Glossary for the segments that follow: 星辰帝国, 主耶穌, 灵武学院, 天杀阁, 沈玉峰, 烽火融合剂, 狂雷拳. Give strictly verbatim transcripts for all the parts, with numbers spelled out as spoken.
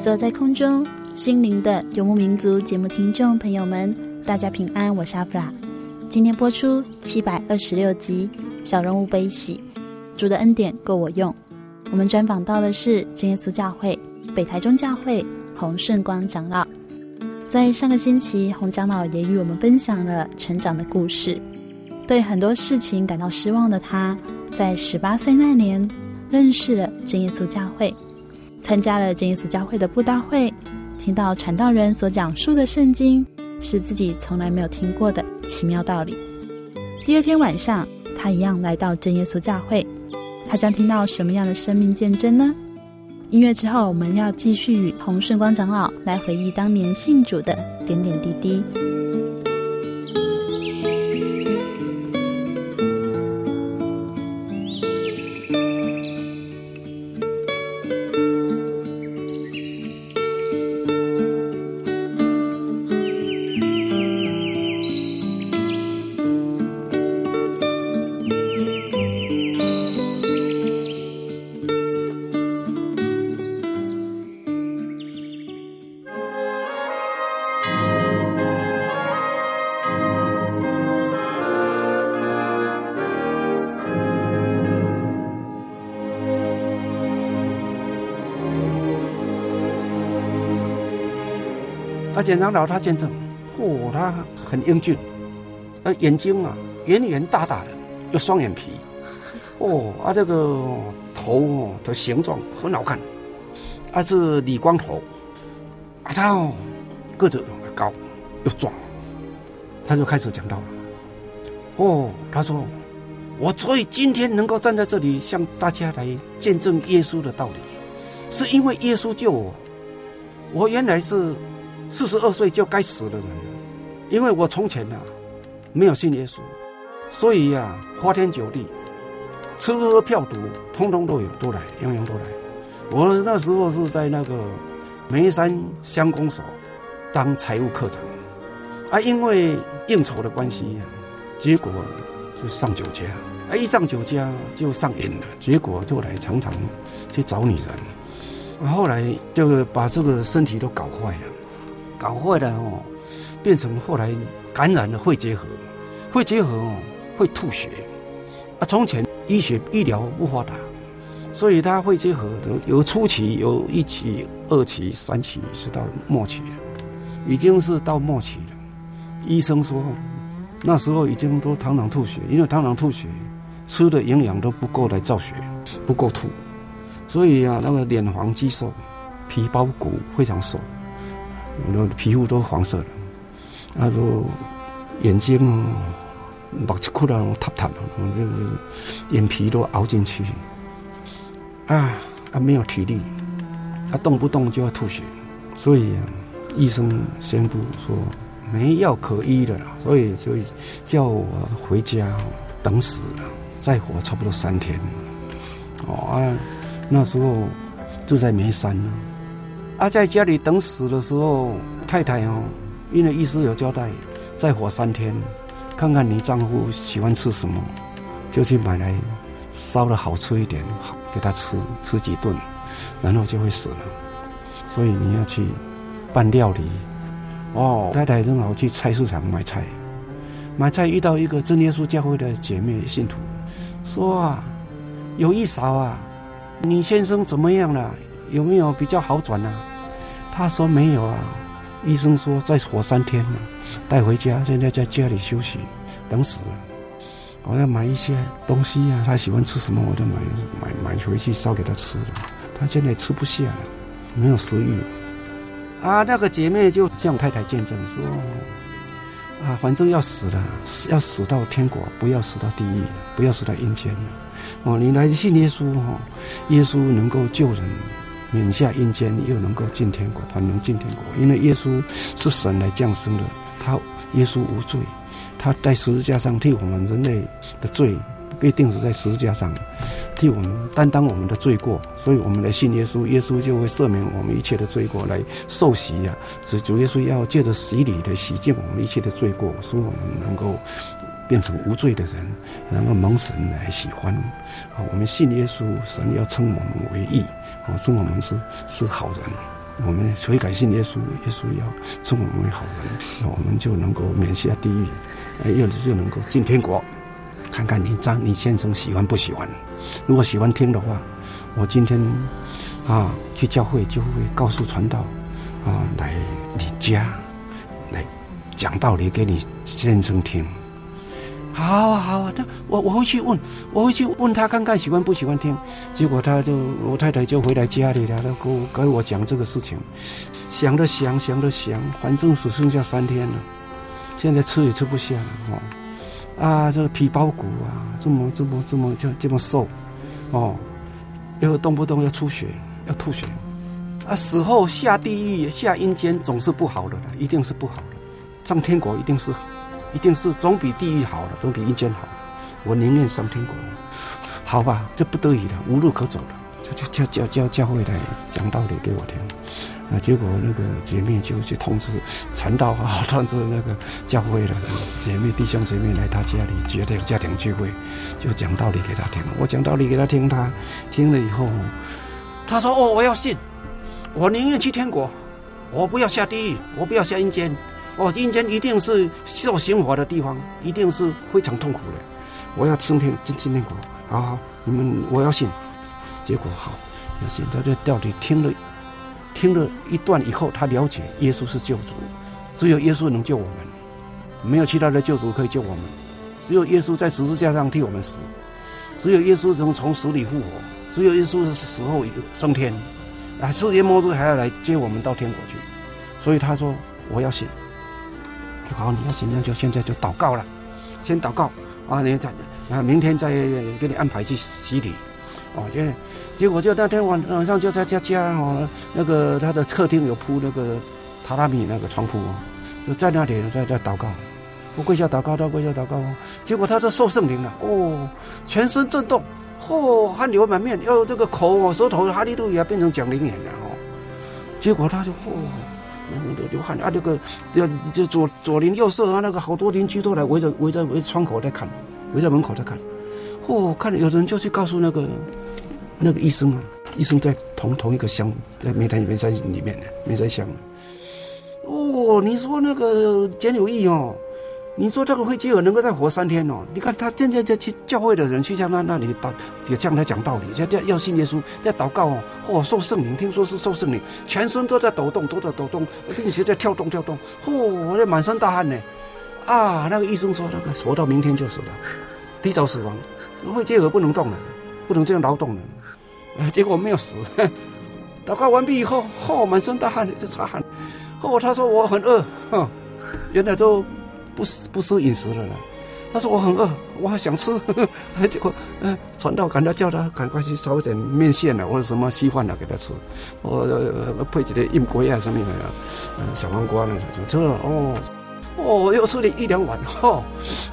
走在空中，心灵的游牧民族节目听众朋友们，大家平安，我是阿弗拉。今天播出七百二十六集《小人物悲喜》，主的恩典够我用。我们专访到的是真耶稣教会北台中教会洪顺光长老。在上个星期，洪长老也与我们分享了成长的故事。对很多事情感到失望的他，在十八岁那年认识了真耶稣教会，参加了真耶稣教会的布道会，听到传道人所讲述的圣经是自己从来没有听过的奇妙道理。第二天晚上，他一样来到真耶稣教会，他将听到什么样的生命见证呢？音乐之后，我们要继续与洪顺光长老来回忆当年信主的点点滴滴。啊，简长老他见证，嚯、哦，他很英俊，呃，眼睛啊圆圆大大的，有双眼皮，哦，啊这个头、哦、的形状很好看，他、啊、是理光头，啊他、哦、个子又高又壮，他就开始讲道了，哦，他说，我所以今天能够站在这里向大家来见证耶稣的道理，是因为耶稣救我，我原来是。四十二岁就该死的人了，因为我从前啊没有信耶稣，所以啊花天酒地，吃喝嫖赌，通通都有，都来，样样都来。我那时候是在那个梅山乡公所当财务科长，啊，因为应酬的关系、啊，结果就上酒家，啊，一上酒家就上瘾了，结果就来常常去找女人，后来就把这个身体都搞坏了。搞坏了哦，变成后来感染了肺结核，肺结核哦会吐血，啊，从前医学医疗不发达，所以他肺结核有初期、有一期、二期、三期，是到末期了，已经是到末期了。医生说那时候已经都常常吐血，因为常常吐血吃的营养都不够来造血，不够吐，所以啊那个脸黄肌瘦，皮包骨非常瘦。我的皮肤都黄色了，啊，都眼睛哦，目睭窟窿塌塌的，眼皮都凹进去，啊啊没有体力，啊动不动就要吐血，所以、啊、医生宣布说没药可医的了，所以就叫我回家等死了，再活差不多三天，哦啊那时候住在梅山呢。啊，在家里等死的时候，太太哦，因为医师有交代，再活三天，看看你丈夫喜欢吃什么，就去买来烧的好吃一点，给他吃吃几顿，然后就会死了。所以你要去办料理。哦，太太正好去菜市场买菜，买菜遇到一个真耶稣教会的姐妹信徒，说啊，有一嫂啊，你先生怎么样了？有没有比较好转啊？他说没有啊，医生说再活三天了，带回家，现在在家里休息，等死了。我要买一些东西啊，他喜欢吃什么我就买买买回去烧给他吃了，他现在吃不下了，没有食欲了。啊，那个姐妹就向太太见证说，啊，反正要死了，要死到天国，不要死到地狱，不要死到阴间了。哦，你来信耶稣哈、哦，耶稣能够救人，免下阴间，又能够进天国，反能进天国，因为耶稣是神来降生的，他耶稣无罪，他在十字架上替我们人类的罪被钉死在十字架上，替我们担当我们的罪过，所以我们来信耶稣，耶稣就会赦免我们一切的罪过，来受洗啊，主耶稣要借着洗礼来洗净我们一切的罪过，所以我们能够变成无罪的人，然后蒙神来喜欢。我们信耶稣，神要称我们为义，称我们是是好人，我们悔改信耶稣，耶稣要称我们为好人，我们就能够免下地狱，又就能够进天国。看看你张你先生喜欢不喜欢，如果喜欢听的话，我今天啊去教会就会告诉传道啊，来你家来讲道理给你先生听。好啊好啊，那我我会去问，我会去问他看看喜欢不喜欢听。结果他就我太太就回来家里了，他给我给我讲这个事情，想了想想了想，反正只剩下三天了，现在吃也吃不下了哦。啊，这皮包骨啊，这么这么这么就这么瘦，哦，又动不动要出血，要吐血，啊，死后下地狱下阴间总是不好的了，一定是不好的，上天国一定是，一定是总比地狱好了，总比阴间好了，我宁愿上天国，好吧，这不得已了，无路可走了，就就叫叫叫教会来讲道理给我听。啊，结果那个姐妹就去通知传道啊，通知那个教会的姐妹弟兄姐妹来他家里决定家庭聚会，就讲道理给他听。我讲道理给他听，他听了以后，他说：“哦，我要信，我宁愿去天国，我不要下地狱，我不要下阴间。哦，阴间一定是受刑罚的地方，一定是非常痛苦的。我要升天进进天国。好好，你们我要信。”结果好，那现在这到底听了。听了一段以后，他了解耶稣是救主，只有耶稣能救我们，没有其他的救主可以救我们，只有耶稣在十字架上替我们死，只有耶稣能从死里复活，只有耶稣死后升天，啊，世界末日还要来接我们到天国去。所以他说我要信。好，你要信，那就现在就祷告了，先祷告啊，你再啊，明天再给你安排去洗礼。哦，结结果就那天晚晚上就在家家哦，那个他的客厅有铺那个榻榻米那个床铺哦，就在那里在在祷告，我跪下祷告，他跪下祷告，结果他就受圣灵了哦，全身震动，哦，汗流满面，又这个口哦舌头哈利路亚变成讲灵言了哦，结果他就哦，那种流流汗啊，这个就就左左邻右舍啊，那个好多邻居都来围着围着围窗口在看，围在门口在看。哦，看有人就去告诉那个那个医生啊，医生在同同一个乡，在梅山梅山里面的梅山乡。哦，你说那个简有义哦，你说这个会基友能够再活三天哦，你看他现在在去教会的人去向他那里祷，也向他讲道理，现在要信耶稣，在祷告哦，哦受圣灵，听说是受圣灵，全身都在抖动，都在抖动，并且在跳动跳动，哦，这满身大汗呢，啊，那个医生说那个活到明天就死了，提早死亡。会结合不能动了，不能这样劳动了，呃、结果没有死。祷告完毕以后，哦，满身大汗，就擦汗。哦，他说我很饿，哦，原来都不不吃饮食了啦。他说我很饿，我想吃，呵呵，结果呃，传道赶他叫他赶快去烧点面线了，或者什么稀饭了给他吃，我，呃、配几点硬粿啊什么的，呃，小黄瓜呢，吃了哦。哦，又吃了一两碗，哦，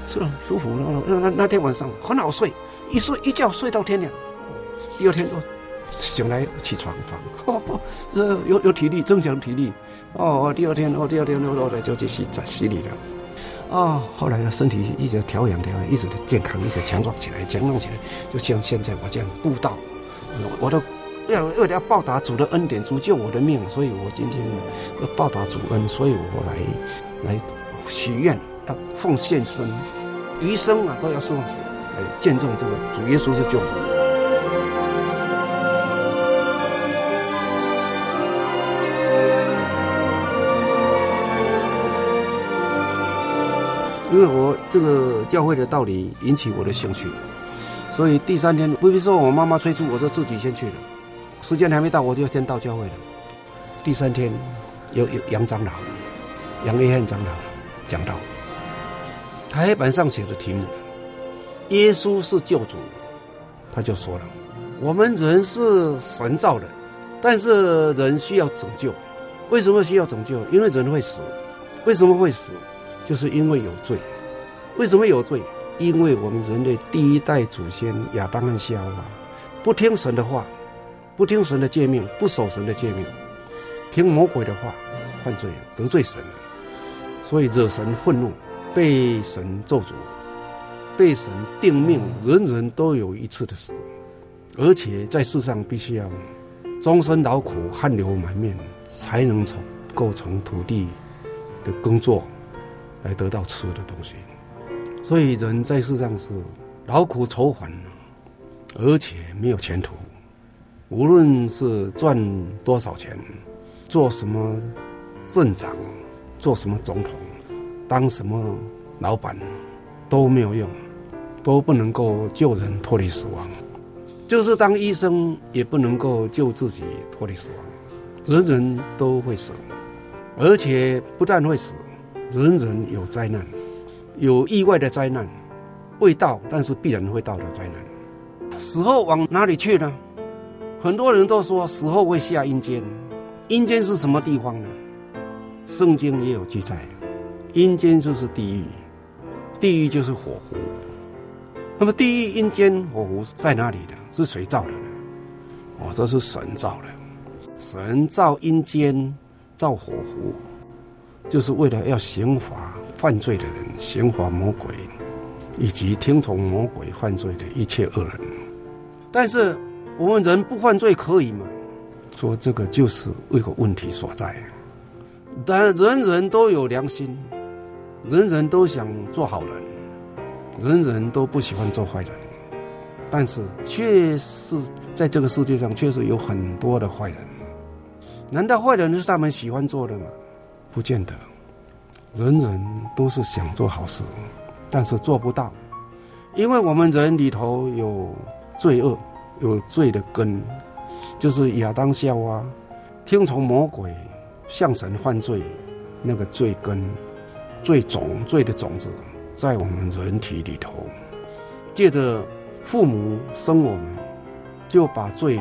吃了舒服了。那那天晚上很好睡，一睡一觉睡到天亮。第二天哦，醒来起床床，哦，呃，有有体力，增强体力。哦，第二天哦，第二天哦，就去洗洗洗礼了。啊，后来呢，身体一直调养调养，一直的健康，一直强壮起来，强壮起来。就像现在我这样布道，我都要为了要报答主的恩典，主救我的命，所以我今天呢要报答主恩，所以我来来许愿，要奉献身，余生啊都要奉献，来见证这个主耶稣是救主。因为我这个教会的道理引起我的兴趣，所以第三天不必说我妈妈催促，我就自己先去了。时间还没到，我就先到教会了。第三天有有杨长老、杨约翰长老讲道，黑板上写的题目“耶稣是救主”，他就说了：“我们人是神造的，但是人需要拯救。为什么需要拯救？因为人会死。为什么会死？”就是因为有罪。为什么有罪？因为我们人类第一代祖先亚当和夏娃不听神的话，不听神的诫命，不守神的诫命，听魔鬼的话，犯罪了，得罪神了，所以惹神愤怒，被神咒诅，被神定命，人人都有一次的死，而且在世上必须要终身劳苦，汗流满面，才能够从土地的耕作来得到吃的东西。所以人在世上是劳苦愁烦，而且没有前途。无论是赚多少钱，做什么镇长，做什么总统，当什么老板，都没有用，都不能够救人脱离死亡。就是当医生也不能够救自己脱离死亡。人人都会死，而且不但会死，人人有灾难，有意外的灾难，未到但是必然会到的灾难。死后往哪里去呢？很多人都说死后会下阴间。阴间是什么地方呢？圣经也有记载，阴间就是地狱，地狱就是火湖。那么地狱、阴间、火湖是在哪里的？是谁造的呢？哦，这是神造的。神造阴间，造火湖，就是为了要刑罚犯罪的人，刑罚魔鬼，以及听从魔鬼犯罪的一切恶人。但是我们人不犯罪可以吗？说这个就是一个问题所在。但人人都有良心，人人都想做好人，人人都不喜欢做坏人，但是确实在这个世界上确实有很多的坏人。难道坏人是他们喜欢做的吗？不见得。人人都是想做好事，但是做不到，因为我们人里头有罪恶，有罪的根，就是亚当夏娃听从魔鬼向神犯罪，那个罪根、罪种、罪的种子在我们人体里头，借着父母生我们，就把罪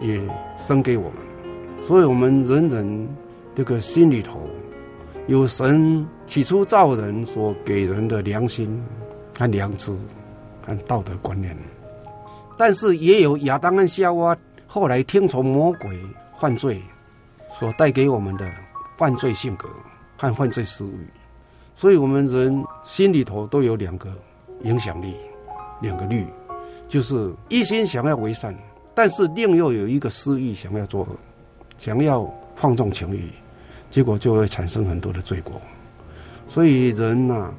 也生给我们。所以我们人人这个心里头有神起初造人所给人的良心和良知和道德观念，但是也有亚当和夏娃后来听从魔鬼犯罪所带给我们的犯罪性格和犯罪思维。所以我们人心里头都有两个影响力，两个律，就是一心想要为善，但是另又有一个私欲想要作恶，想要放纵情欲，结果就会产生很多的罪过。所以人呐、啊，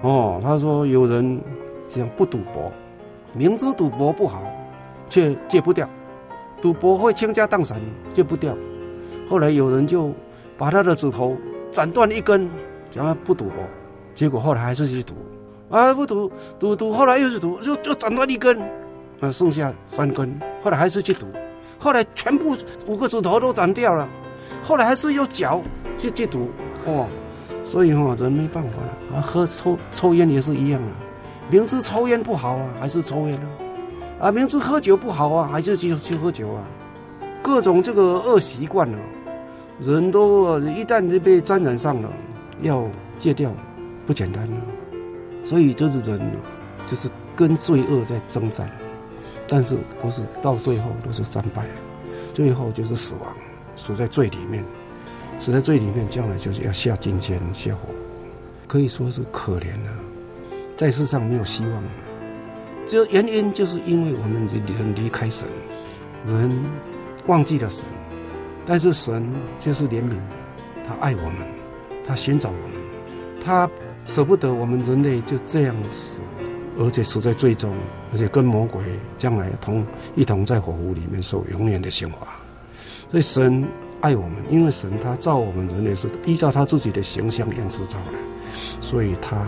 哦，他说有人想不赌博，明知赌博不好，却戒不掉，赌博会倾家荡产，戒不掉。后来有人就把他的指头斩断一根，想要不赌博，结果后来还是去赌，啊，不赌，赌赌，后来又是赌，就就斩断一根，啊，剩下三根，后来还是去赌，后来全部五个指头都斩掉了。后来还是用脚去去赌，哦，所以哦，人没办法了。啊，喝抽抽烟也是一样啊，明知抽烟不好啊，还是抽烟啊；啊，明知喝酒不好啊，还是去去喝酒啊。各种这个恶习惯啊，人都一旦就被沾染上了，要戒掉不简单啊。所以就是人啊，就是跟罪恶在征战，但是都是到最后都是战败，最后就是死亡。死在罪里面，死在罪里面，将来就是要下阴间、下火。可以说是可怜了、啊，在世上没有希望了、啊。这原因就是因为我们人离开神，人忘记了神，但是神就是怜悯，他爱我们，他寻找我们，他舍不得我们人类就这样死，而且死在最终，而且跟魔鬼将来同一同在火湖里面受永远的刑罚。所以神爱我们，因为神他造我们人类是依照他自己的形象样式造的，所以他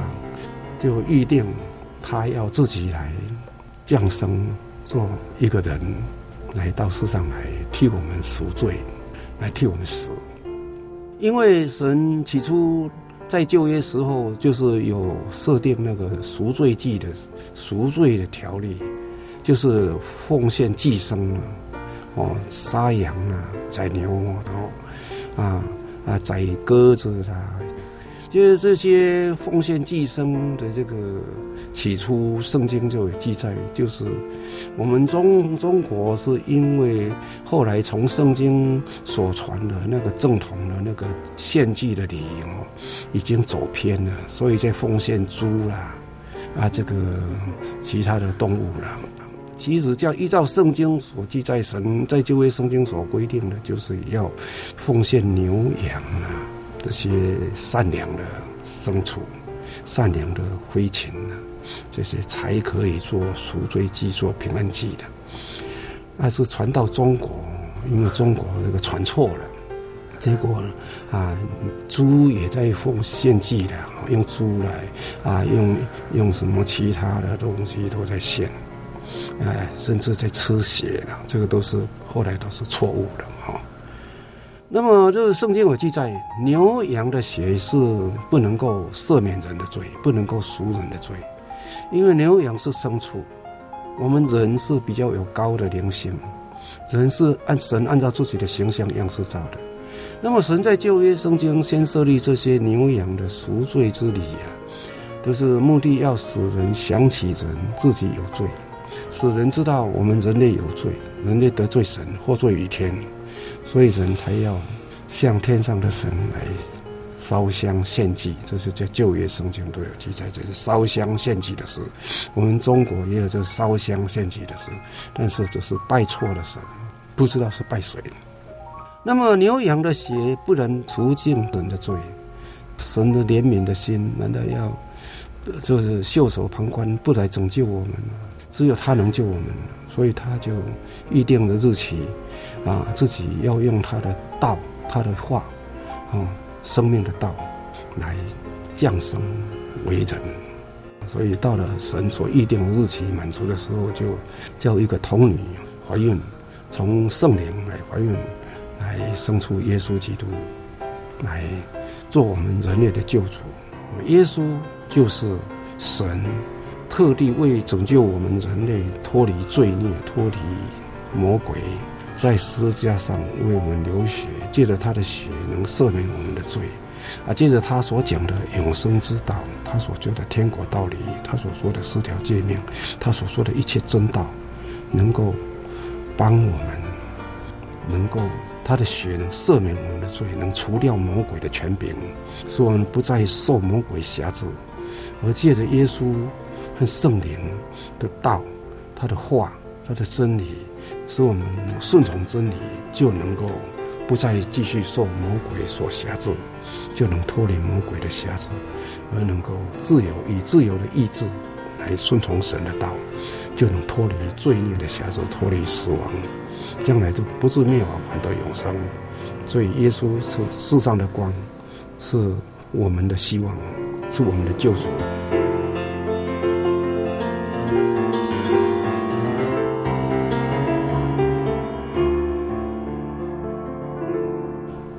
就预定他要自己来降生做一个人，来到世上来替我们赎罪，来替我们死。因为神起初在旧约时候就是有设定那个赎罪祭的赎罪的条例，就是奉献祭牲啊，哦，杀羊啊，宰牛啊，然后啊啊宰鸽子啊，就是这些奉献祭牲的这个，起初圣经就有记载，就是我们中中国是因为后来从圣经所传的那个正统的那个献祭的礼仪哦，已经走偏了，所以在奉献猪啦，啊这个其他的动物啦，其实叫依照圣经所记载，神在旧约圣经所规定的，就是要奉献牛羊啦。这些善良的牲畜，善良的灰禽呢，这些才可以做赎罪祭、做平安祭的。但是传到中国，因为中国那个传错了，结果啊，猪也在奉献祭的，用猪来啊，用用什么其他的东西都在献，哎，甚至在吃血了，这个都是后来都是错误的哈。那么这圣经有记载，牛羊的血是不能够赦免人的罪，不能够赎人的罪，因为牛羊是牲畜，我们人是比较有高的灵性，人是按神按照自己的形象样式造的。那么神在旧约圣经先设立这些牛羊的赎罪之礼啊，就是目的要使人想起人自己有罪，使人知道我们人类有罪，人类得罪神，获罪于天。所以人才要向天上的神来烧香献祭，这是在旧约圣经都有记载，这是烧香献祭的事。我们中国也有这烧香献祭的事，但是这是拜错了神，不知道是拜谁。那么牛羊的血不能除尽人的罪，神的怜悯的心难道要就是袖手旁观，不来拯救我们？只有他能救我们，所以他就预定了日期啊，自己要用他的道，他的话，哦，生命的道，来降生为人。所以到了神所预定的日期满足的时候，就叫一个童女怀孕，从圣灵来怀孕，来生出耶稣基督，来做我们人类的救主。耶稣就是神特地为拯救我们人类脱离罪孽、脱离魔鬼，在十字架上为我们流血，借着他的血能赦免我们的罪，啊，借着他所讲的永生之道，他所说的天国道理，他所说的十条诫命，他所说的一切真道，能够帮我们，能够他的血能赦免我们的罪，能除掉魔鬼的权柄，使我们不再受魔鬼辖制，而借着耶稣和圣灵的道，他的话，他的真理，使我们顺从真理，就能够不再继续受魔鬼所辖制，就能脱离魔鬼的辖制，而能够自由，以自由的意志来顺从神的道，就能脱离罪孽的辖制，脱离死亡，将来就不至灭亡，反得永生。所以耶稣是世上的光，是我们的希望，是我们的救主。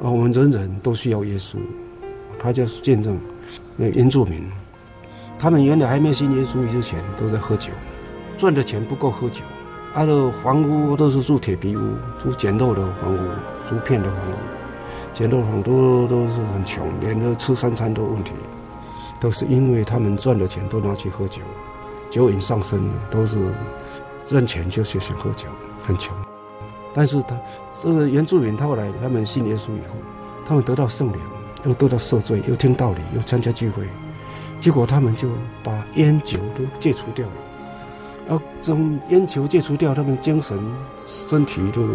我们人人都需要耶稣，他就是见证。那原住民，他们原来还没信耶稣之前，都在喝酒，赚的钱不够喝酒。他的房屋都是住铁皮屋，住简陋的房屋，竹片的房屋，简陋的房都都是很穷，连着吃三餐都有问题，都是因为他们赚的钱都拿去喝酒，酒瘾上身，都是赚钱就是想喝酒，很穷。但是他这个原住民，他后来他们信耶稣以后，他们得到圣灵，又得到赦罪，又听道理，又参加聚会，结果他们就把烟酒都戒除掉了，然后从烟酒戒除掉，他们精神身体就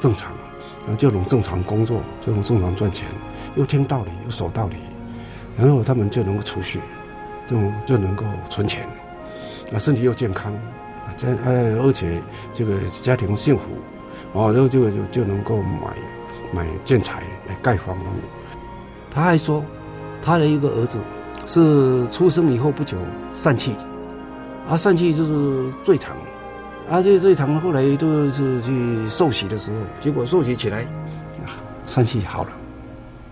正常，然后就能正常工作，就能正常赚钱，又听道理又守道理，然后他们就能够储蓄，就就能够存钱，啊，身体又健康，啊，而且这个家庭幸福，哦，然后这个就就能够买买建材来盖房屋。他还说，他的一个儿子是出生以后不久疝气，啊，疝气就是最长，啊，这最长后来就是去受洗的时候，结果受洗起来，啊，疝气好了，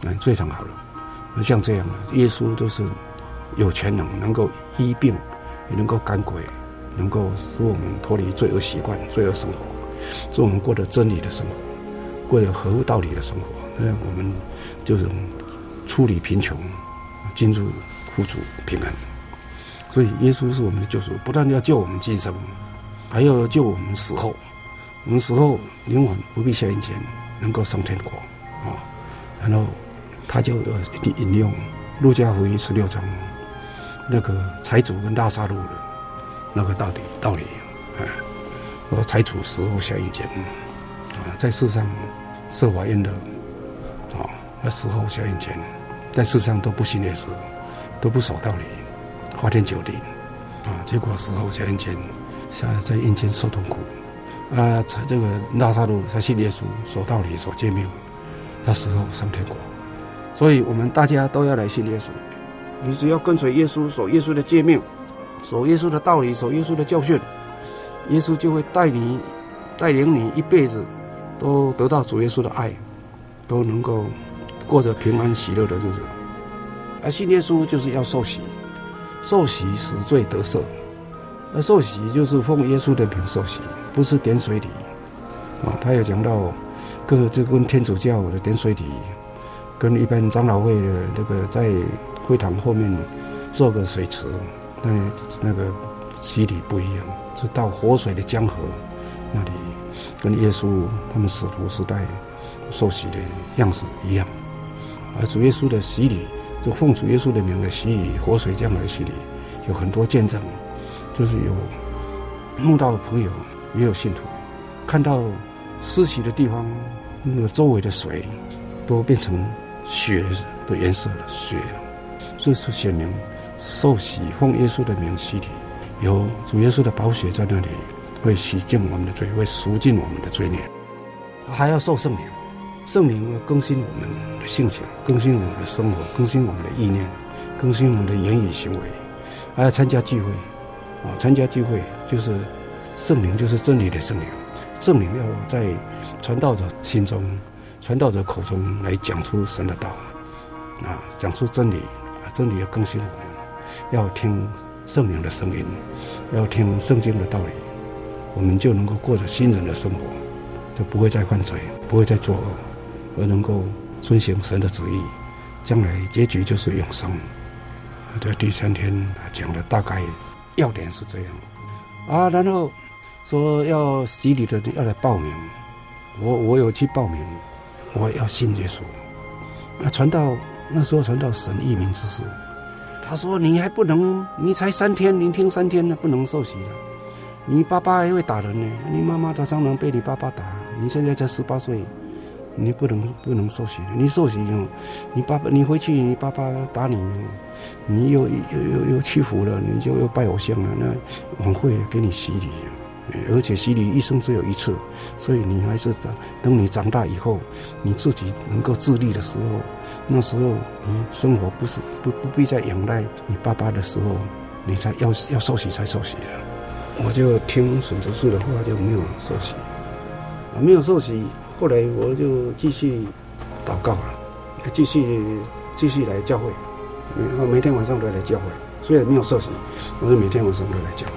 哎，最长好了，像这样，耶稣就是有全能，能够医病，也能够赶鬼，能够使我们脱离罪恶习惯、罪恶生活，使我们过着真理的生活，过着合乎道理的生活。那我们就是处理贫穷，进入富足平安。所以耶稣是我们的救主，不但要救我们今生，还要救我们死后。我们死后灵魂不必下阴间，能够上天国啊、哦。然后他就引用路加福音十六章那个财主跟拉撒路的那个道理道理啊。说财主死后下阴间啊，在世上设法宴乐啊，那死后下阴间。在世上都不信耶稣，都不守道理，花天酒地啊，结果死后在阴间，在阴间受痛苦啊。这个拉撒路他信耶稣，守道理，守诫命，他死后上天国。所以我们大家都要来信耶稣，你只要跟随耶稣，守耶稣的诫命，守耶稣的道理，守耶稣的教训，耶稣就会带你带领你一辈子都得到主耶稣的爱，都能够过着平安喜乐的日子。而信耶稣就是要受洗，受洗使罪得赦。而受洗就是奉耶稣的名受洗，不是点水礼啊、哦。他有讲到各这跟天主教的点水礼，跟一般长老会的那个在会堂后面做个水池，那那个洗礼不一样，是到活水的江河那里，跟耶稣他们使徒时代受洗的样子一样。而主耶稣的洗礼，就奉主耶稣的名的洗礼，活水江河的洗礼，有很多见证，就是有慕道的朋友，也有信徒，看到施洗的地方，那个周围的水都变成血的颜色了，血，这是显明受洗奉耶稣的名洗礼，有主耶稣的宝血在那里，会洗净我们的罪，会赎尽我们的罪孽。还要受圣灵。圣灵要更新我们的性情，更新我们的生活，更新我们的意念，更新我们的言语行为。还要参加聚会啊，参加聚会就是圣灵，就是真理的圣灵。圣灵要在传道者心中、传道者口中来讲出神的道啊，讲出真理啊，真理要更新我们，要听圣灵的声音，要听圣经的道理，我们就能够过着新人的生活，就不会再犯罪，不会再作恶。而能够遵行神的旨意，将来结局就是永生。在第三天讲的大概要点是这样啊，然后说要洗礼的要来报名，我我有去报名，我要信耶稣。那传道那时候传道神异民之事，他说你还不能，你才三天，你听三天不能受洗了，你爸爸还会打人呢，你妈妈常常被你爸爸打，你现在才十八岁。你不能不能受洗，你受洗以后，你爸爸你回去，你爸爸打你，你又又又又屈服了，你就又拜偶像了，那晚会给你洗礼，而且洗礼一生只有一次，所以你还是等你长大以后，你自己能够自立的时候，那时候你生活不是不不必再仰赖你爸爸的时候，你才要要受洗才受洗了。我就听沈执事的话，就没有受洗，我没有受洗。后来我就继续祷告了，继续继续来教会，每每天晚上都来教会，虽然没有受洗，我是每天晚上都来教会。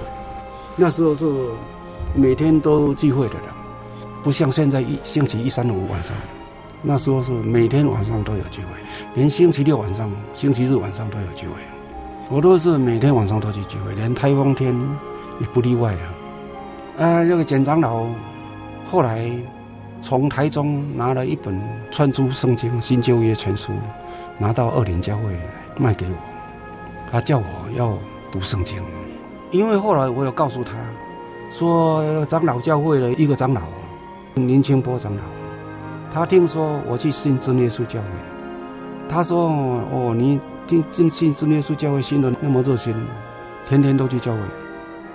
那时候是每天都聚会的了，不像现在一星期一三五晚上，那时候是每天晚上都有聚会，连星期六晚上、星期日晚上都有聚会，我都是每天晚上都去聚会，连台风天也不例外啊。啊，那个简长老后来从台中拿了一本串珠圣经新旧约全书，拿到二林教会卖给我，他叫我要读圣经，因为后来我有告诉他说，长老教会的一个长老林清波长老，他听说我去信真耶稣教会，他说哦，你听信真耶稣教会信的那么热心，天天都去教会，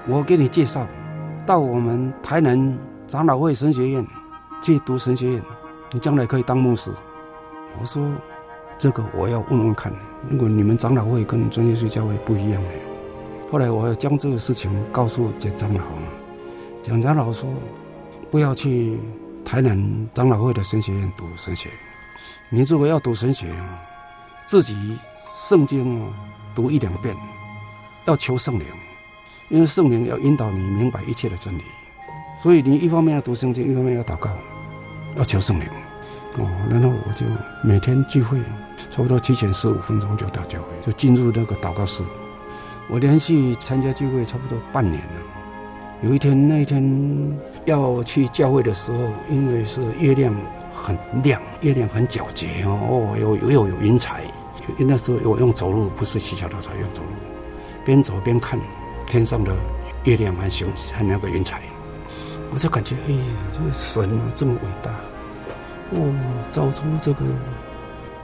我给你介绍到我们台南长老会神学院去读神学院，你将来可以当牧师。我说这个我要问问看，如果你们长老会跟真耶稣教会不一样呢？后来我将这个事情告诉简长老，简长老说不要去台南长老会的神学院读神学，你如果要读神学，自己圣经读一两遍，要求圣灵，因为圣灵要引导你明白一切的真理，所以你一方面要读圣经，一方面要祷告，要求圣灵。哦，然后我就每天聚会，差不多提前十五分钟就到教会，就进入那个祷告室。我连续参加聚会差不多半年了。有一天，那一天要去教会的时候，因为是月亮很亮，月亮很皎洁哦，又又 有, 有云彩。那时候我用走路，不是骑脚踏车，用走路，边走边看天上的月亮和星和那个云彩，我就感觉哎呀，这个神啊这么伟大。哦，造出这个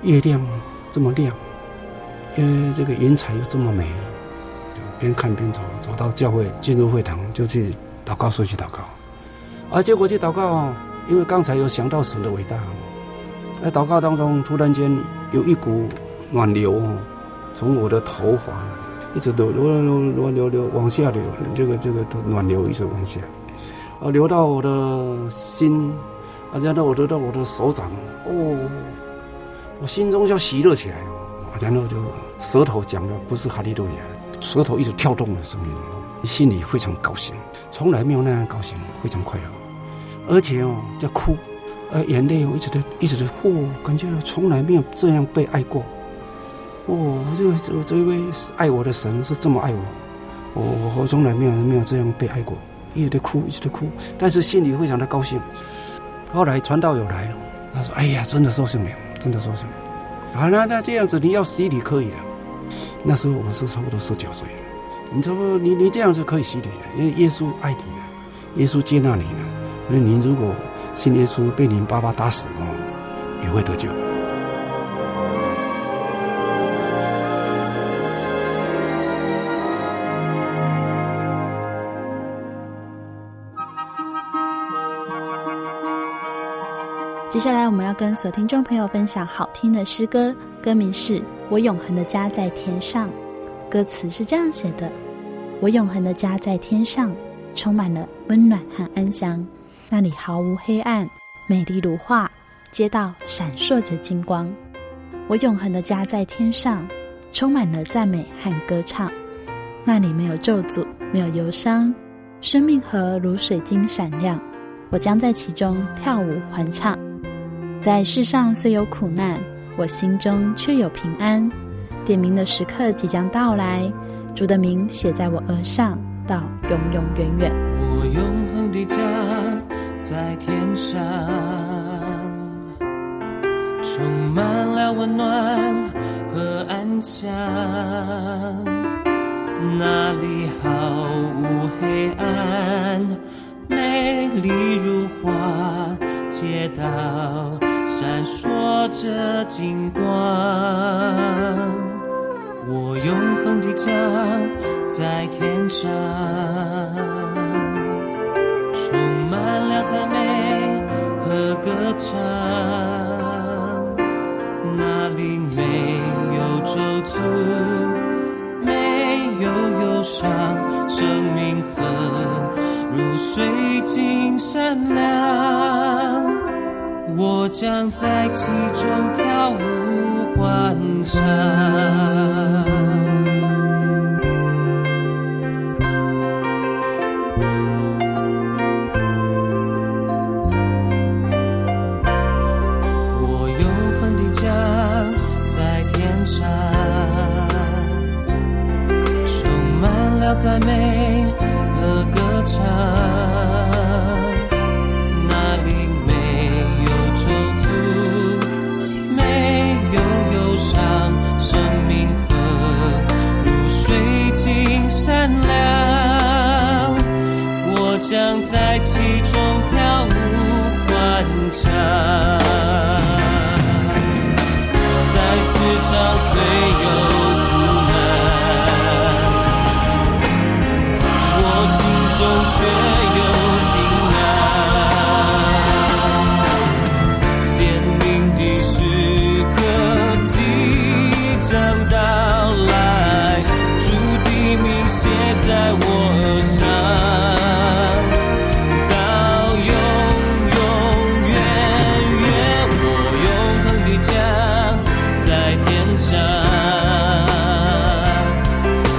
月亮这么亮，因为这个云彩又这么美，边看边走，走到教会，进入会堂就去祷告室去祷告，啊，结果去祷告，因为刚才有想到神的伟大，在祷告当中，突然间有一股暖流从我的头发一直流流流流流流往下流，这个这个暖流一直往下，啊，流到我的心。啊，然后我得到我的手掌，哦，我心中就喜乐起来，啊，然后就舌头讲的不是哈利路亚，舌头一直跳动的声音，心里非常高兴，从来没有那样高兴，非常快乐，而且哦在哭，呃眼泪我一直在一直在，哦，感觉从来没有这样被爱过，哦，这这这位爱我的神是这么爱我，我我从来没有没有这样被爱过，一直在哭一直在哭，但是心里非常的高兴。后来传道友来了，他说：“哎呀，真的受圣灵，真的受圣灵。啊，那那这样子你要洗礼可以了。那时候我是差不多十九岁了，你差不多你你这样子可以洗礼了，因为耶稣爱你了，耶稣接纳你了。所以你如果信耶稣，被你爸爸打死哦，也会得救。”接下来我们要跟所听众朋友分享好听的诗歌，歌名是《我永恒的家在天上》，歌词是这样写的：我永恒的家在天上，充满了温暖和安详，那里毫无黑暗，美丽如画，街道闪烁着金光。我永恒的家在天上，充满了赞美和歌唱，那里没有咒诅，没有忧伤，生命河如水晶闪亮，我将在其中跳舞欢唱。在世上虽有苦难，我心中却有平安。点名的时刻即将到来，主的名写在我额上，到永永远远。我永恒的家在天上，充满了温暖和安详，那里毫无黑暗，美丽如画，街道闪烁着金光。我永恒的家在天上，充满了赞美和歌唱，那里没有咒诅，没有忧伤，生命和如水晶闪亮，我将在其中跳舞欢唱。我永恒的家在天上，充满了赞美和歌唱，那里没有咒诅，没有忧伤，生命河如善良，我将在其中跳舞欢唱，在世上虽有中却有平安，点名的时刻即将到来，主的名写在我额上，到永永远远，我永恒的家在天上，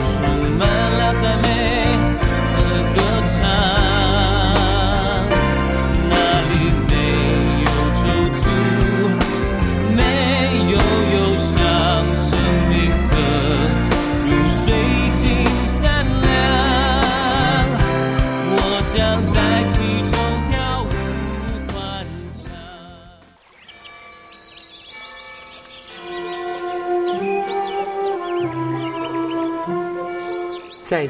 充满了赞美。在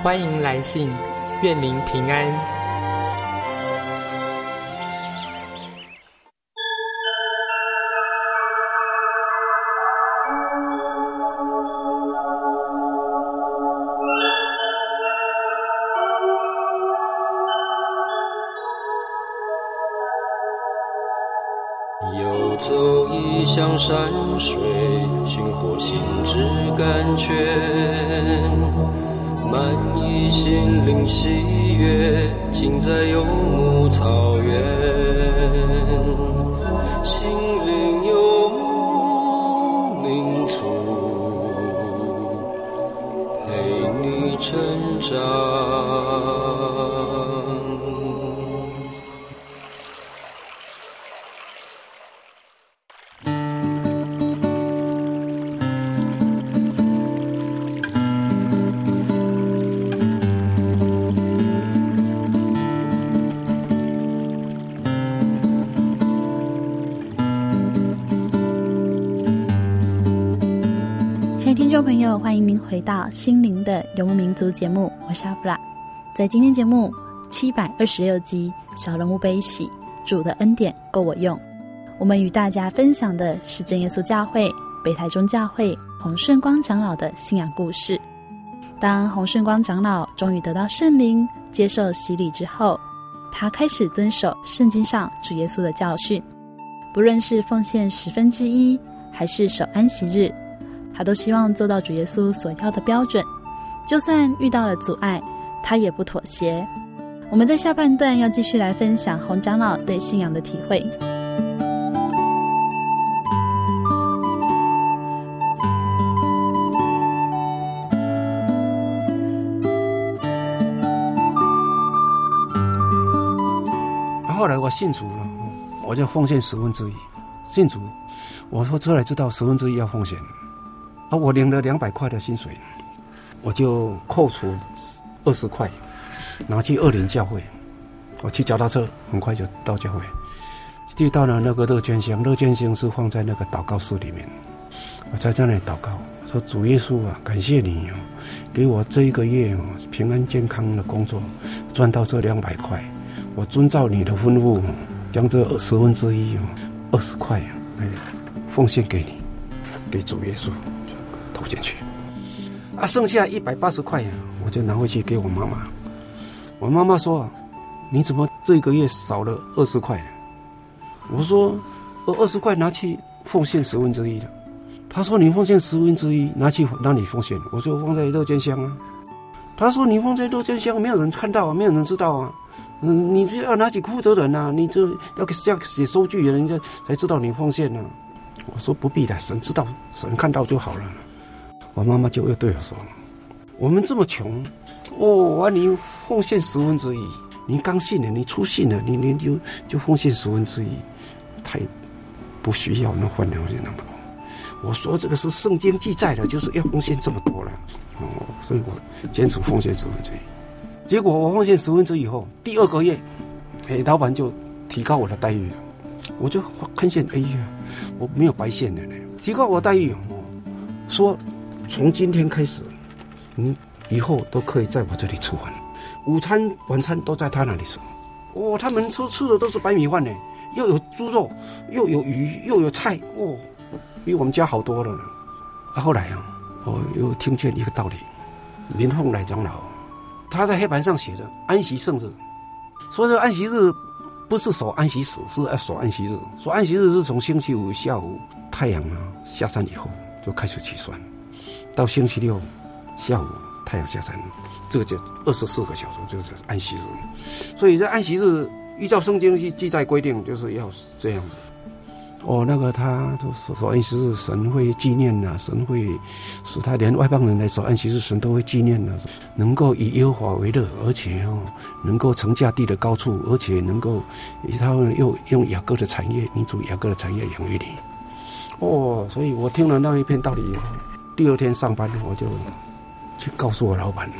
欢迎来信，愿您平安。游走异乡山水，寻获心之甘泉，满溢心灵喜悦，尽在游牧草原。心灵游牧民族，陪你成长。朋友，欢迎您回到心灵的游牧民族节目，我是阿弗拉。在今天节目七百二十六集小人物悲喜，主的恩典够我用，我们与大家分享的是真耶稣教会北台中教会洪顺光长老的信仰故事。当洪顺光长老终于得到圣灵，接受洗礼之后，他开始遵守圣经上主耶稣的教训，不论是奉献十分之一还是守安息日，他都希望做到主耶稣所要的标准，就算遇到了阻碍，他也不妥协。我们在下半段要继续来分享洪长老对信仰的体会。后来我信主了，我就奉献十分之一。信主，我说出来知道十分之一要奉献。啊，我领了两百块的薪水，我就扣除二十块，拿去二林教会。我骑脚踏车，很快就到教会。去到了那个乐捐箱，乐捐箱是放在那个祷告室里面。我在那里祷告，说主耶稣啊，感谢你哦，给我这一个月哦平安健康的工作，赚到这两百块。我遵照你的吩咐，将这十分之一哦，二十块啊，奉献给你，给主耶稣。投进去啊，剩下一百八十块我就拿回去给我妈妈。我妈妈说：“你怎么这个月少了二十块？”我说：“我二十块拿去奉献十分之一了。”她说：“你奉献十分之一，拿去哪里奉献？”我说：“放在乐捐箱啊。”她说：“你放在乐捐箱，没有人看到啊，没有人知道啊。嗯，你要拿起负责人啊，你这要这样写收据，人家才知道你奉献啊。”我说：“不必的，神知道，神看到就好了。”我妈妈就又对我说：“我们这么穷哦，啊，你奉献十分之一，你刚信了，你出信了，你你就就奉献十分之一，太不需要那分量就那么多。我说这个是圣经记载的，就是要奉献这么多了，哦，所以我坚持奉献十分之一。结果我奉献十分之一以后，第二个月，哎，老板就提高我的待遇了，我就看见，哎呀，我没有白献的呢，提高我待遇，说从今天开始，你以后都可以在我这里吃饭，午餐、晚餐都在他那里吃。哦，他们吃吃的都是白米饭呢，又有猪肉，又有鱼，又有菜，哦，比我们家好多了呢。啊，后来啊，我又听见一个道理，林凤来长老，他在黑板上写的安息圣日，说这安息日不是守安息死，是要守安息日。守安息日是从星期五下午太阳啊下山以后就开始起算，到星期六下午太阳下山，这个就二十四个小时，这个是安息日。所以这安息日依照圣经记载规定就是要这样子。哦，那个他都守安息日，神会纪念呐、啊，神会使他连外邦人来守安息日，神都会纪念呐、啊。能够以耶和华为乐，而且哦，能够成家地的高处，而且能够他又用雅各的产业，你主雅各的产业养育你。哦，所以我听了那一篇道理以后，第二天上班我就去告诉我老板，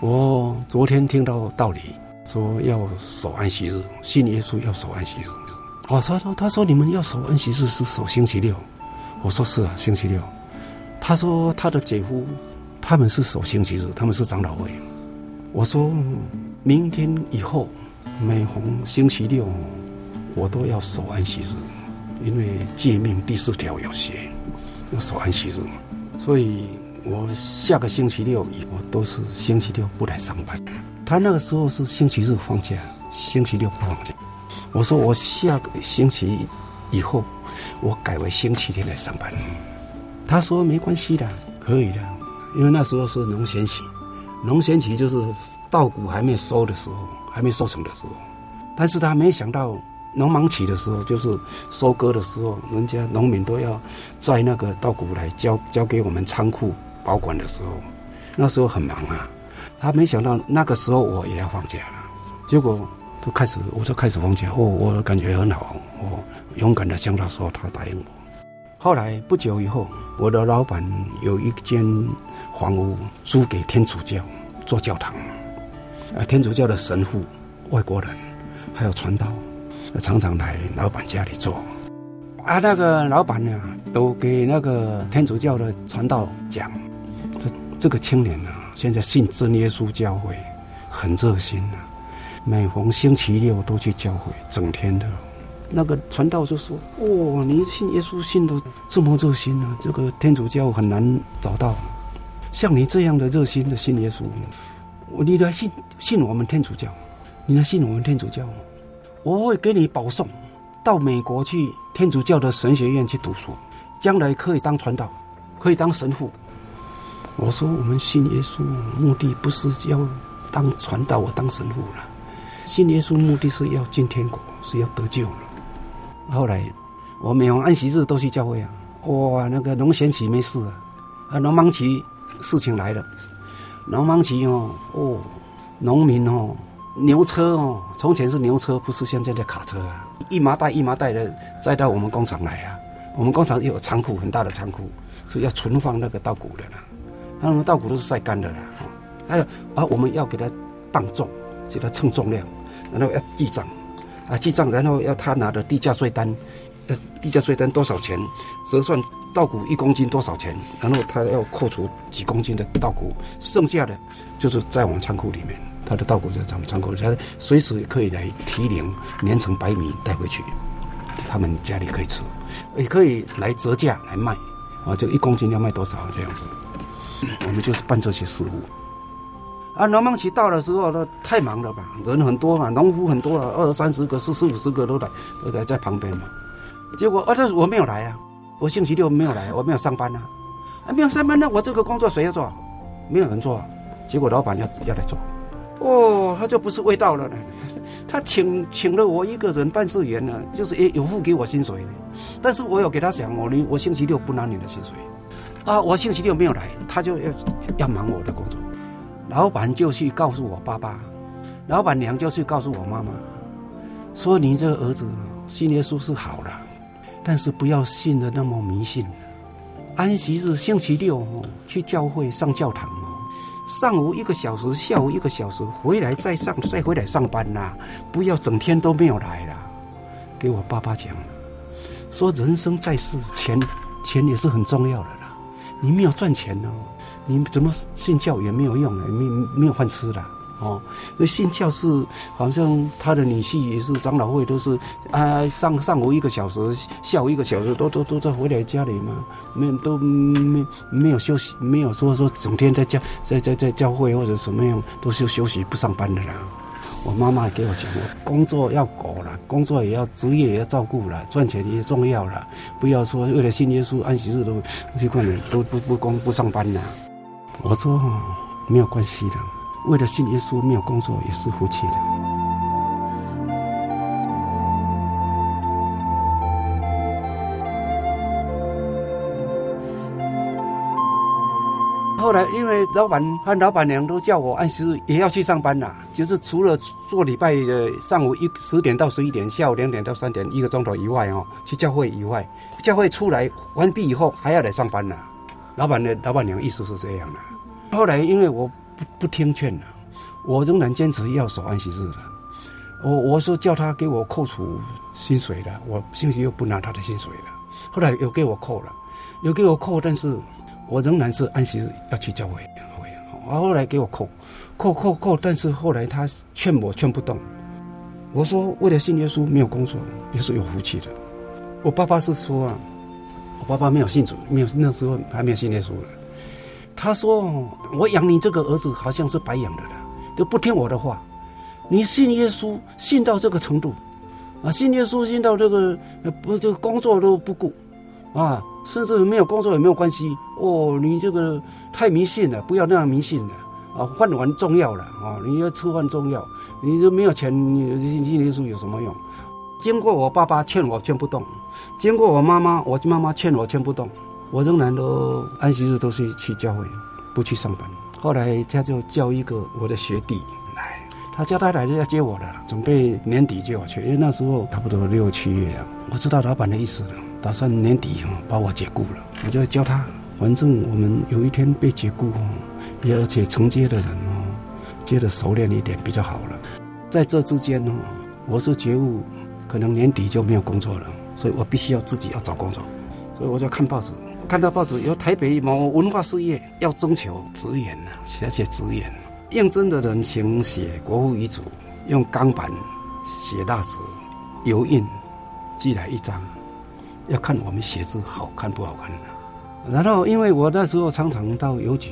我昨天听到道理说要守安息日，信耶稣要守安息日。我说他说你们要守安息日是守星期六，我说是啊，星期六。他说他的姐夫他们是守星期日，他们是长老会。我说明天以后每逢星期六我都要守安息日，因为诫命第四条有写要守安息日，所以我下个星期六我都是星期六不来上班。他那个时候是星期日放假，星期六不放假。我说我下个星期以后我改为星期天来上班。他说没关系的，可以的，因为那时候是农闲期，农闲期就是稻谷还没收的时候，还没收成的时候。但是他没想到农忙期的时候，就是收割的时候，人家农民都要摘那个稻谷来交交给我们仓库保管的时候，那时候很忙啊。他没想到那个时候我也要放假了，结果都开始，我就开始放假。哦，我感觉很好，我勇敢的向他说，他答应我。后来不久以后，我的老板有一间房屋租给天主教做教堂，啊，天主教的神父、外国人还有传道，常常来老板家里做。啊，那个老板呢，有给那个天主教的传道讲，这这个青年啊，现在信真耶稣教会，很热心啊。每逢星期六都去教会，整天的。那个传道就说：“哦，你信耶稣信的这么热心啊，这个天主教很难找到像你这样的热心的信耶稣。你来信信我们天主教，你来信我们天主教，我会给你保送到美国去天主教的神学院去读书，将来可以当传道，可以当神父。”我说：“我们信耶稣目的不是要当传道，我当神父了。”信耶稣目的是要进天国，是要得救了。后来我每逢安息日都去教会啊，哇，那个农闲期没事啊，啊，农忙期事情来了。农忙期哦，哦，农民哦，牛车哦，从前是牛车，不是现在的卡车啊，一麻袋一麻袋的载到我们工厂来啊。我们工厂有仓库，很大的仓库，是要存放那个稻谷的啦。那我们稻谷都是晒干的啦，还有啊，我们要给它磅重，给它称重量。然后要记账，啊，记账，然后要他拿的地价税单，呃，地价税单多少钱，折算稻谷一公斤多少钱，然后他要扣除几公斤的稻谷，剩下的就是在我们仓库里面，他的稻谷在我们仓库里面，他随时可以来提零，碾成白米带回去，他们家里可以吃，也可以来折价来卖，啊，这一公斤要卖多少这样子，我们就是办这些事务。啊，农忙期到的时候呢，太忙了吧，人很多嘛，农夫很多了，二三十个、四十五十个都来，都在在旁边嘛。结果，啊，但是我没有来啊，我星期六没有来，我没有上班啊，啊，没有上班呢，我这个工作谁要做？没有人做啊。结果老板要要来做，哦，他就不是味道了呢。他请请了我一个人办事员呢，就是也有付给我薪水，但是我有给他讲，我你我星期六不拿你的薪水，啊，我星期六没有来，他就要要忙我的工作。老板就去告诉我爸爸，老板娘就去告诉我妈妈，说你这个儿子信耶稣是好了，但是不要信得那么迷信。安息日星期六去教会上教堂，上午一个小时，下午一个小时，回来再上，再回来上班啦、啊，不要整天都没有来啦。给我爸爸讲了，说人生在世，钱钱也是很重要的啦。你没有赚钱哦，你怎么信教也没有用，没没有饭吃啦。哦，所以信教是好像他的女婿也是长老会都是啊、呃，上上午一个小时，下午一个小时，都都都在回来家里嘛，没有都没没有休息，没有说说整天在教在在在教会或者什么样，都是休息不上班的啦。我妈妈给我讲，我工作要搞了，工作也要职业也要照顾了，赚钱也重要了，不要说为了信耶稣安息日都去看你都不不工不上班了。我说没有关系的。为了信耶稣，没有工作也是福气的。后来，因为老板和老板娘都叫我按时也要去上班啦，就是除了做礼拜的上午一十点到十一点，下午两点到三点一个钟头以外哦，去教会以外，教会出来完毕以后还要来上班啦。老板的老板娘意思是这样的。后来因为我。不, 不听劝了，我仍然坚持要守安息日了。我我说叫他给我扣除薪水了，我星期又不拿他的薪水了。后来有给我扣了，有给我扣，但是我仍然是安息日要去教会。后来给我扣，扣扣扣，但是后来他劝我劝不动。我说为了信耶稣没有工作也是有福气的。我爸爸是说啊，我爸爸没有信主，没有那时候还没有信耶稣了。他说我养你这个儿子好像是白养的了，就不听我的话。你信耶稣信到这个程度啊，信耶稣信到这个不就工作都不顾啊，甚至没有工作也没有关系哦，你这个太迷信了，不要那样迷信了啊，饭碗重要了啊，你要吃饭重要，你就没有钱你信耶稣有什么用。经过我爸爸劝我劝不动，经过我妈妈我妈妈劝我劝不动，我仍然都安息日都是去教会，不去上班。后来他就叫一个我的学弟来，他叫他来就要接我了，准备年底接我去，因为那时候差不多六七月了。我知道老板的意思了，打算年底把我解雇了。我就教他，反正我们有一天被解雇，也而且承接的人接的熟练一点比较好了。在这之间我是觉悟，可能年底就没有工作了，所以我必须要自己要找工作，所以我就看报纸。看到报纸有台北某文化事业要征求职员啊，写写职员，应征的人请写国父遗嘱，用钢板写蜡纸，油印寄来一张，要看我们写字好看不好看、啊、然后因为我那时候常常到邮局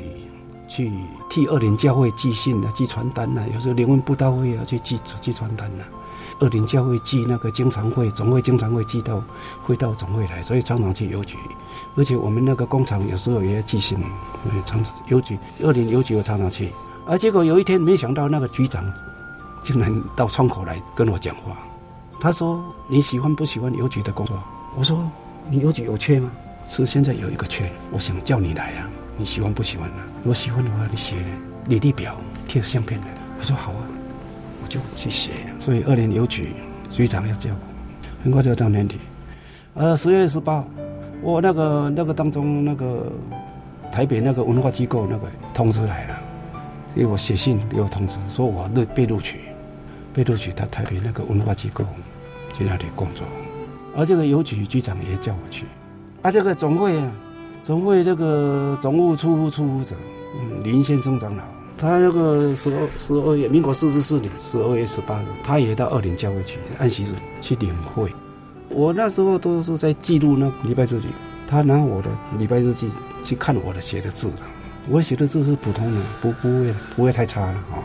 去替二林教会寄信啊，寄传单啊，有时候灵恩布道会啊去寄寄传单啊，二林教会寄那个经常会总会经常会寄到会到总会来，所以常常去邮局。而且我们那个工厂有时候也要寄信，常常邮局二林邮局我常常去。啊，结果有一天没想到那个局长竟然到窗口来跟我讲话，他说你喜欢不喜欢邮局的工作？我说你邮局有缺吗？是现在有一个缺，我想叫你来啊，你喜欢不喜欢啊？我喜欢的话你写履历表贴相片来。我说好啊，就去写。所以二年邮局局长要叫我，很快就到年底。呃，十月十八，我那个那个当中那个台北那个文化机构那个通知来了，给我写信给我通知说我被录取，被录取到台北那个文化机构去那里工作。而这个邮局局长也叫我去。啊，这个总会啊，总会这个总务处处长，嗯，林先生长老。他那个十二十二月，民国四十四年十二月十八日，他也到二林教会去安息日去领会。我那时候都是在记录那礼拜日记，他拿我的礼拜日记去看我的写的字了。我写的字是普通的，不不会不会太差了啊、哦。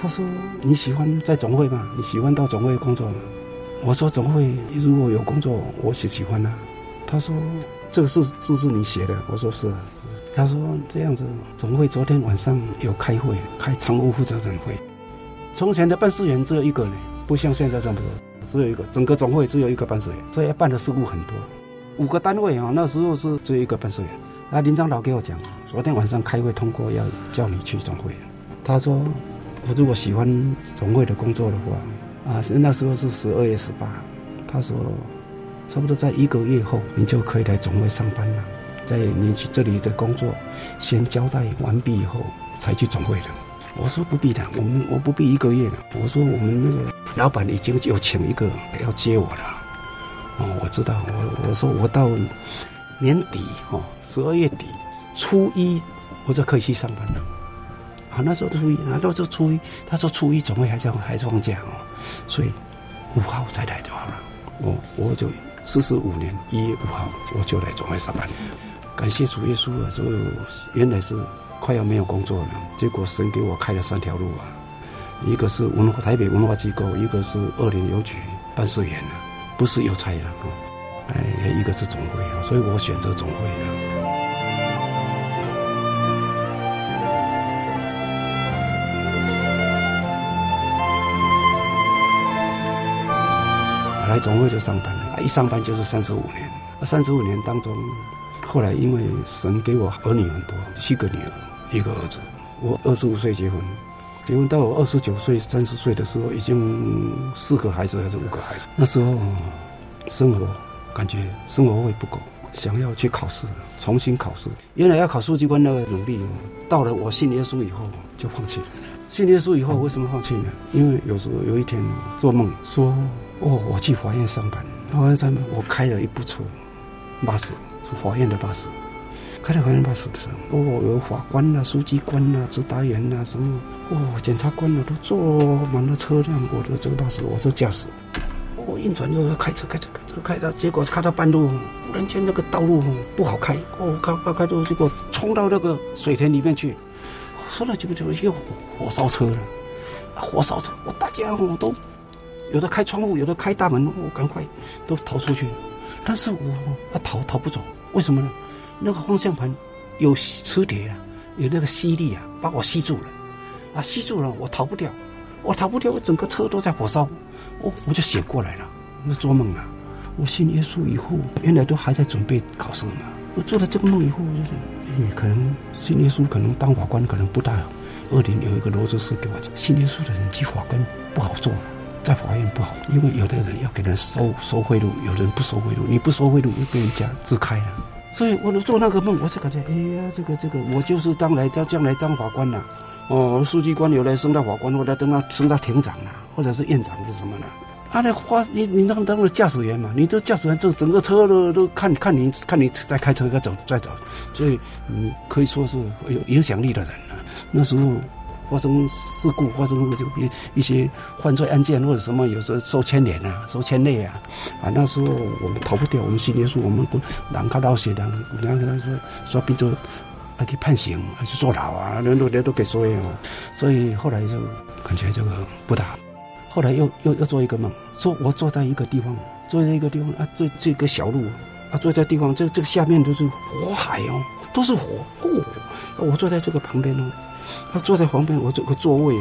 他说你喜欢在总会吗？你喜欢到总会工作吗？我说总会如果有工作，我是喜欢啊。他说这个字字是你写的？我说是啊。他说这样子，总会昨天晚上有开会，开常务负责人会。从前的办事员只有一个呢，不像现在这么多，只有一个，整个总会只有一个办事员，所以办的事务很多。五个单位啊，那时候是只有一个办事员。啊，林长老给我讲，昨天晚上开会通过要叫你去总会，他说我如果喜欢总会的工作的话啊，那时候是十二月十八，他说差不多在一个月后你就可以来总会上班了，在你去这里的工作先交代完毕以后才去总会的。我说不必了，我们我不必一个月了，我说我们那个老板已经有请一个要接我了。哦，我知道，我我说我到年底哦，十二月底初一我就可以去上班了。啊，那时候初一，然后就初一，他说初一总会还在还在放假哦，所以五号再来就好了。我我就四十五年一月五号我就来总会上班。感谢主耶稣啊！就原来是快要没有工作了，结果神给我开了三条路啊，一个是文化台北文化机构，一个是二林邮局办事员啊，不是邮差了，哎，一个是总会啊，所以我选择总会了。来总会就上班了，一上班就是三十五年，三十五年当中，后来因为神给我儿女很多，七个女儿，一个儿子，我二十五岁结婚，结婚到我二十九岁、三十岁的时候，已经四个孩子还是五个孩子。那时候生活感觉生活会不够，想要去考试，重新考试。原来要考书记官那个努力，到了我信耶稣以后就放弃了。信耶稣以后为什么放弃呢？因为有时候有一天做梦说。哦，我去法院上班，法院上班，我开了一部车，巴士，是法院的巴士。开了法院巴士的时候，哦，有法官啊、书记官啊、执达员啊什么，哦，检察官啊都坐满了车辆。我的这个巴士，我是驾驶。我、哦、运转又要开车，开车，开车，开到，结果开到半路，突然间那个道路不好开，哦，开开开到结果冲到那个水田里面去，哦、说到这边就又火烧车了，啊、火烧车，我、哦、大家我都。有的开窗户，有的开大门，我赶快都逃出去了。但是我啊逃逃不走，为什么呢？那个方向盘有磁铁啊，有那个吸力啊，把我吸住了，啊吸住了，我逃不掉，我逃不掉，我整个车都在火烧，我我就醒过来了，那做梦啊！我信耶稣以后，原来都还在准备考试嘛。我做了这个梦以后，就是，嗯，可能信耶稣，可能当法官可能不大好。二零有一个罗哲斯给我讲，信耶稣的人去法官不好做。在法院不好，因为有的人要给人收收贿赂，有人不收贿赂，你不收贿赂又被人家支开了。所以我做那个梦，我就感觉，哎呀，这个这个，我就是当来将将来当法官了、啊，哦，书记官有来升到法官，或者当升到庭长了、啊，或者是院长是什么呢？啊，那花你你当当了驾驶员嘛，你这驾驶员这整个车都都看看你看你在开车在走在走，所以嗯，可以说是有影响力的人了、啊。那时候。发生事故，发生就一一些犯罪案件或者什么，有时候受牵连啊，受牵累啊，啊，那时候我们逃不掉，我们信耶稣，我们人靠老实人，人跟他说说变做要去判刑，要去坐牢啊，人都人都给说哦，所以后来就感觉这个不大。后来又又又做一个梦，说我坐在一个地方，坐在一个地方啊，这这个小路啊，坐在地方，这这个下面都是火海哦，都是火，哦、我坐在这个旁边哦。他坐在旁边，我这个座位，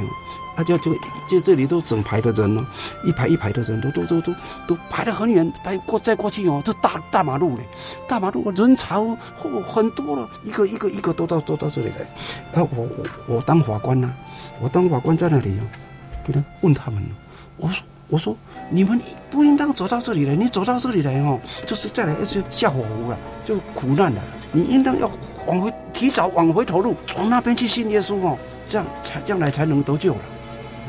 他就就就这里都整排的人哦，一排一排的人都都都都都排得很远，排过再过去哦，这大大马路嘞，大马路人潮很多了，一个一个一个都到都到这里来。啊，我我我当法官呐、啊，我当法官在那里哦，给他问他们，我说我说你们不应当走到这里来，你走到这里来哦，就是再来就下火湖了，就苦难了。你应当要往回，提早往回头路，从那边去信耶稣哦，这样才将来才能得救了。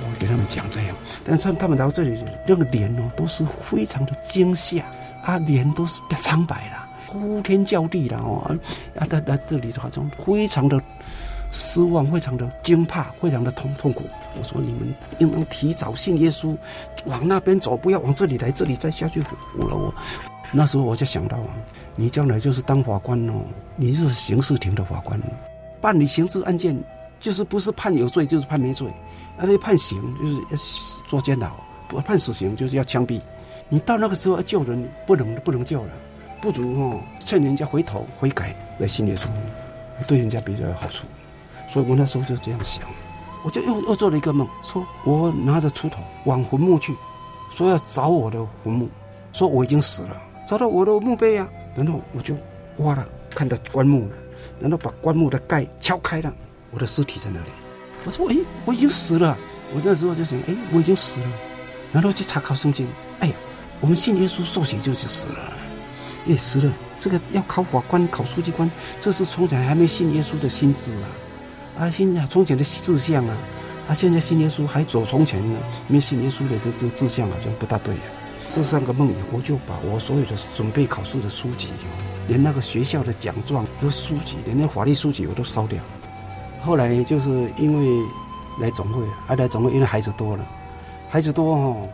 我给他们讲这样，但是他们到这里，那个脸哦都是非常的惊吓啊，脸都是苍白了，呼天叫地了哦啊，在在这里的话，中非常的失望，非常的惊怕，非常的痛痛苦。我说你们应当提早信耶稣，往那边走，不要往这里来，这里再下去苦了我。那时候我就想到啊，你将来就是当法官哦，你是刑事庭的法官，办理刑事案件，就是不是判有罪就是判没罪，而且判刑就是要坐监牢，不判死刑就是要枪毙。你到那个时候要救人，不能不能救了，不如哦劝人家回头悔改来信耶稣，对人家比较有好处。所以我那时候就这样想，我就又又做了一个梦，说我拿着锄头往坟墓去，说要找我的坟墓，说我已经死了。找到我的墓碑啊，然后我就挖了，看到棺木了，然后把棺木的盖敲开了，我的尸体在那里。我说哎，我已经死了。我那时候就想，哎，我已经死了。然后去查考圣经，哎，我们信耶稣受洗就是死了，也死了。这个要考法官、考书记官，这是从前还没信耶稣的心智啊，啊，现在从前的志向啊，啊，现在信耶稣还走从前呢，没信耶稣的这这志向好像不大对啊。这三个梦以后，就把我所有的准备考试的书籍，连那个学校的奖状、有书籍，连那法律书籍我都烧掉。后来就是因为来总会了，啊，来总会因为孩子多了，孩子多哦，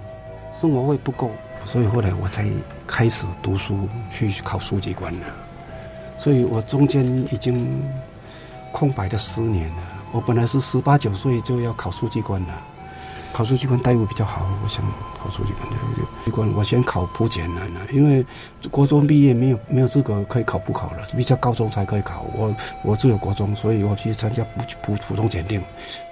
生活费不够，所以后来我才开始读书去考书记官了。所以我中间已经空白了十年了。我本来是十八九岁就要考书记官了，考书记官待遇比较好，我想考书记官。书记官我先考普检了，因为国中毕业没有没有资格可以考普考了，必须要高中才可以考。我我只有国中，所以我去参加普普通检定，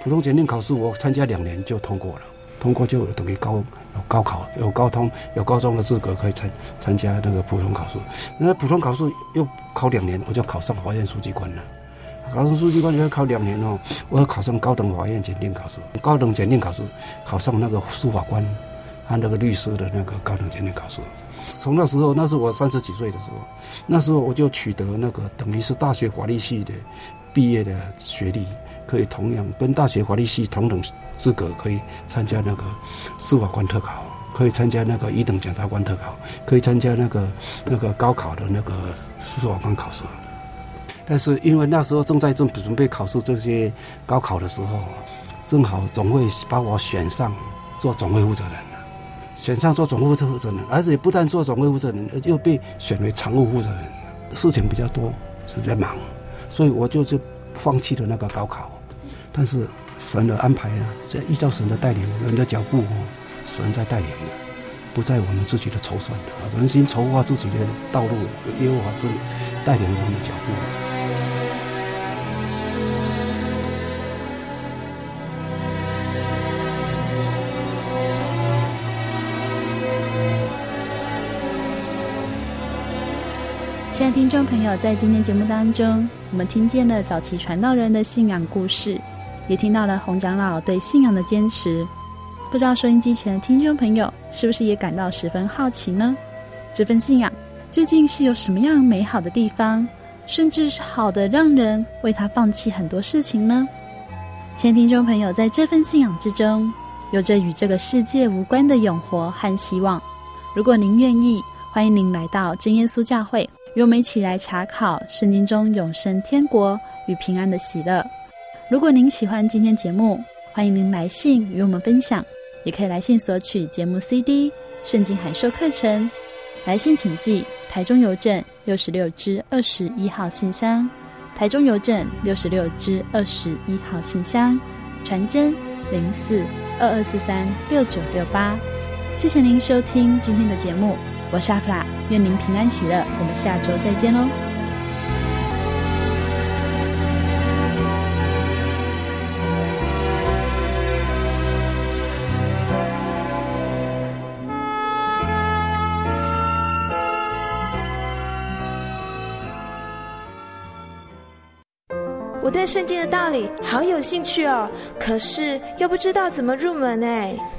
普通检定考试我参加两年就通过了，通过就等于高有高考有高通有高中的资格可以参参加那个普通考试。那普通考试又考两年，我就考上法院书记官了。考上书记官要考两年哦，我要考上高等法院检定考试，高等检定考试考上那个司法官和那个律师的那个高等检定考试。从那时候，那是我三十几岁的时候，那时候我就取得那个等于是大学法律系的毕业的学历，可以同样跟大学法律系同等资格可以参加那个司法官特考，可以参加那个一等检察官特考，可以参加那个那个高考的那个司法官考试。但是因为那时候正在正准备考试这些高考的时候，正好总会把我选上做总会负责人了，选上做总会负责人，而且不但做总会负责人，又被选为常务负责人，事情比较多，正在忙，所以我就就放弃了那个高考。但是神的安排呢，这依照神的带领，人的脚步，神在带领了。不在我们自己的筹算啊，人心筹划自己的道路，耶和华真带领我们的脚步。亲爱的听众朋友，在今天节目当中，我们听见了早期传道人的信仰故事，也听到了洪长老对信仰的坚持。不知道收音机前的听众朋友是不是也感到十分好奇呢？这份信仰究竟是有什么样美好的地方，甚至是好的让人为他放弃很多事情呢？亲爱的听众朋友，在这份信仰之中，有着与这个世界无关的永活和希望。如果您愿意，欢迎您来到真耶稣教会，与我们一起来查考圣经中永生天国与平安的喜乐。如果您喜欢今天节目，欢迎您来信与我们分享，也可以来信索取节目 C D、 圣经函授课程。来信请寄台中邮政六十六支二十一号信箱，台中邮政六十六支二十一号信箱，传真零四二二四三六九六八。谢谢您收听今天的节目，我是阿弗拉，愿您平安喜乐，我们下周再见喽。我对圣经的道理好有兴趣哦，可是又不知道怎么入门哎。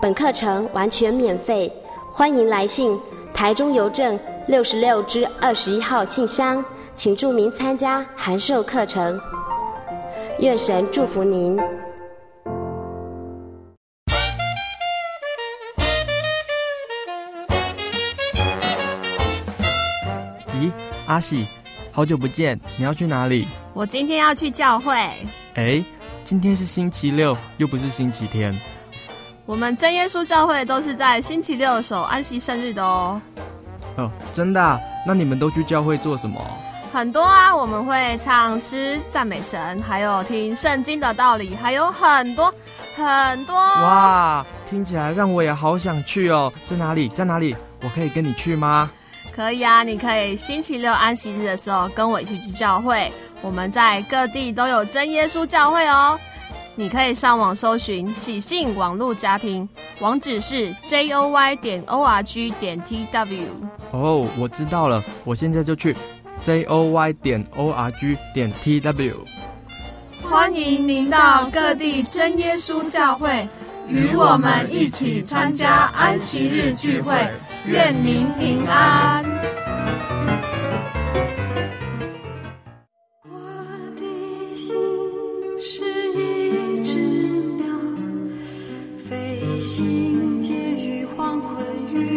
本课程完全免费，欢迎来信台中邮政六十六支二十一号信箱，请注明参加函授课程。愿神祝福您。咦，阿喜，好久不见，你要去哪里？我今天要去教会。哎，今天是星期六，又不是星期天。我们真耶稣教会都是在星期六守安息圣日的哦。哦，真的啊？那你们都去教会做什么？很多啊，我们会唱诗赞美神，还有听圣经的道理，还有很多很多。哇，听起来让我也好想去哦。在哪里？在哪里？我可以跟你去吗？可以啊，你可以星期六安息日的时候跟我一起去教会。我们在各地都有真耶稣教会哦。你可以上网搜寻喜信网络家庭，网址是 joy 点 org 点 t w。 哦，我知道了，我现在就去 joy 点 org 点 t w。 欢迎您到各地真耶稣教会，与我们一起参加安息日聚会，愿您平安。我的心是一只鸟，飞行介于黄昏与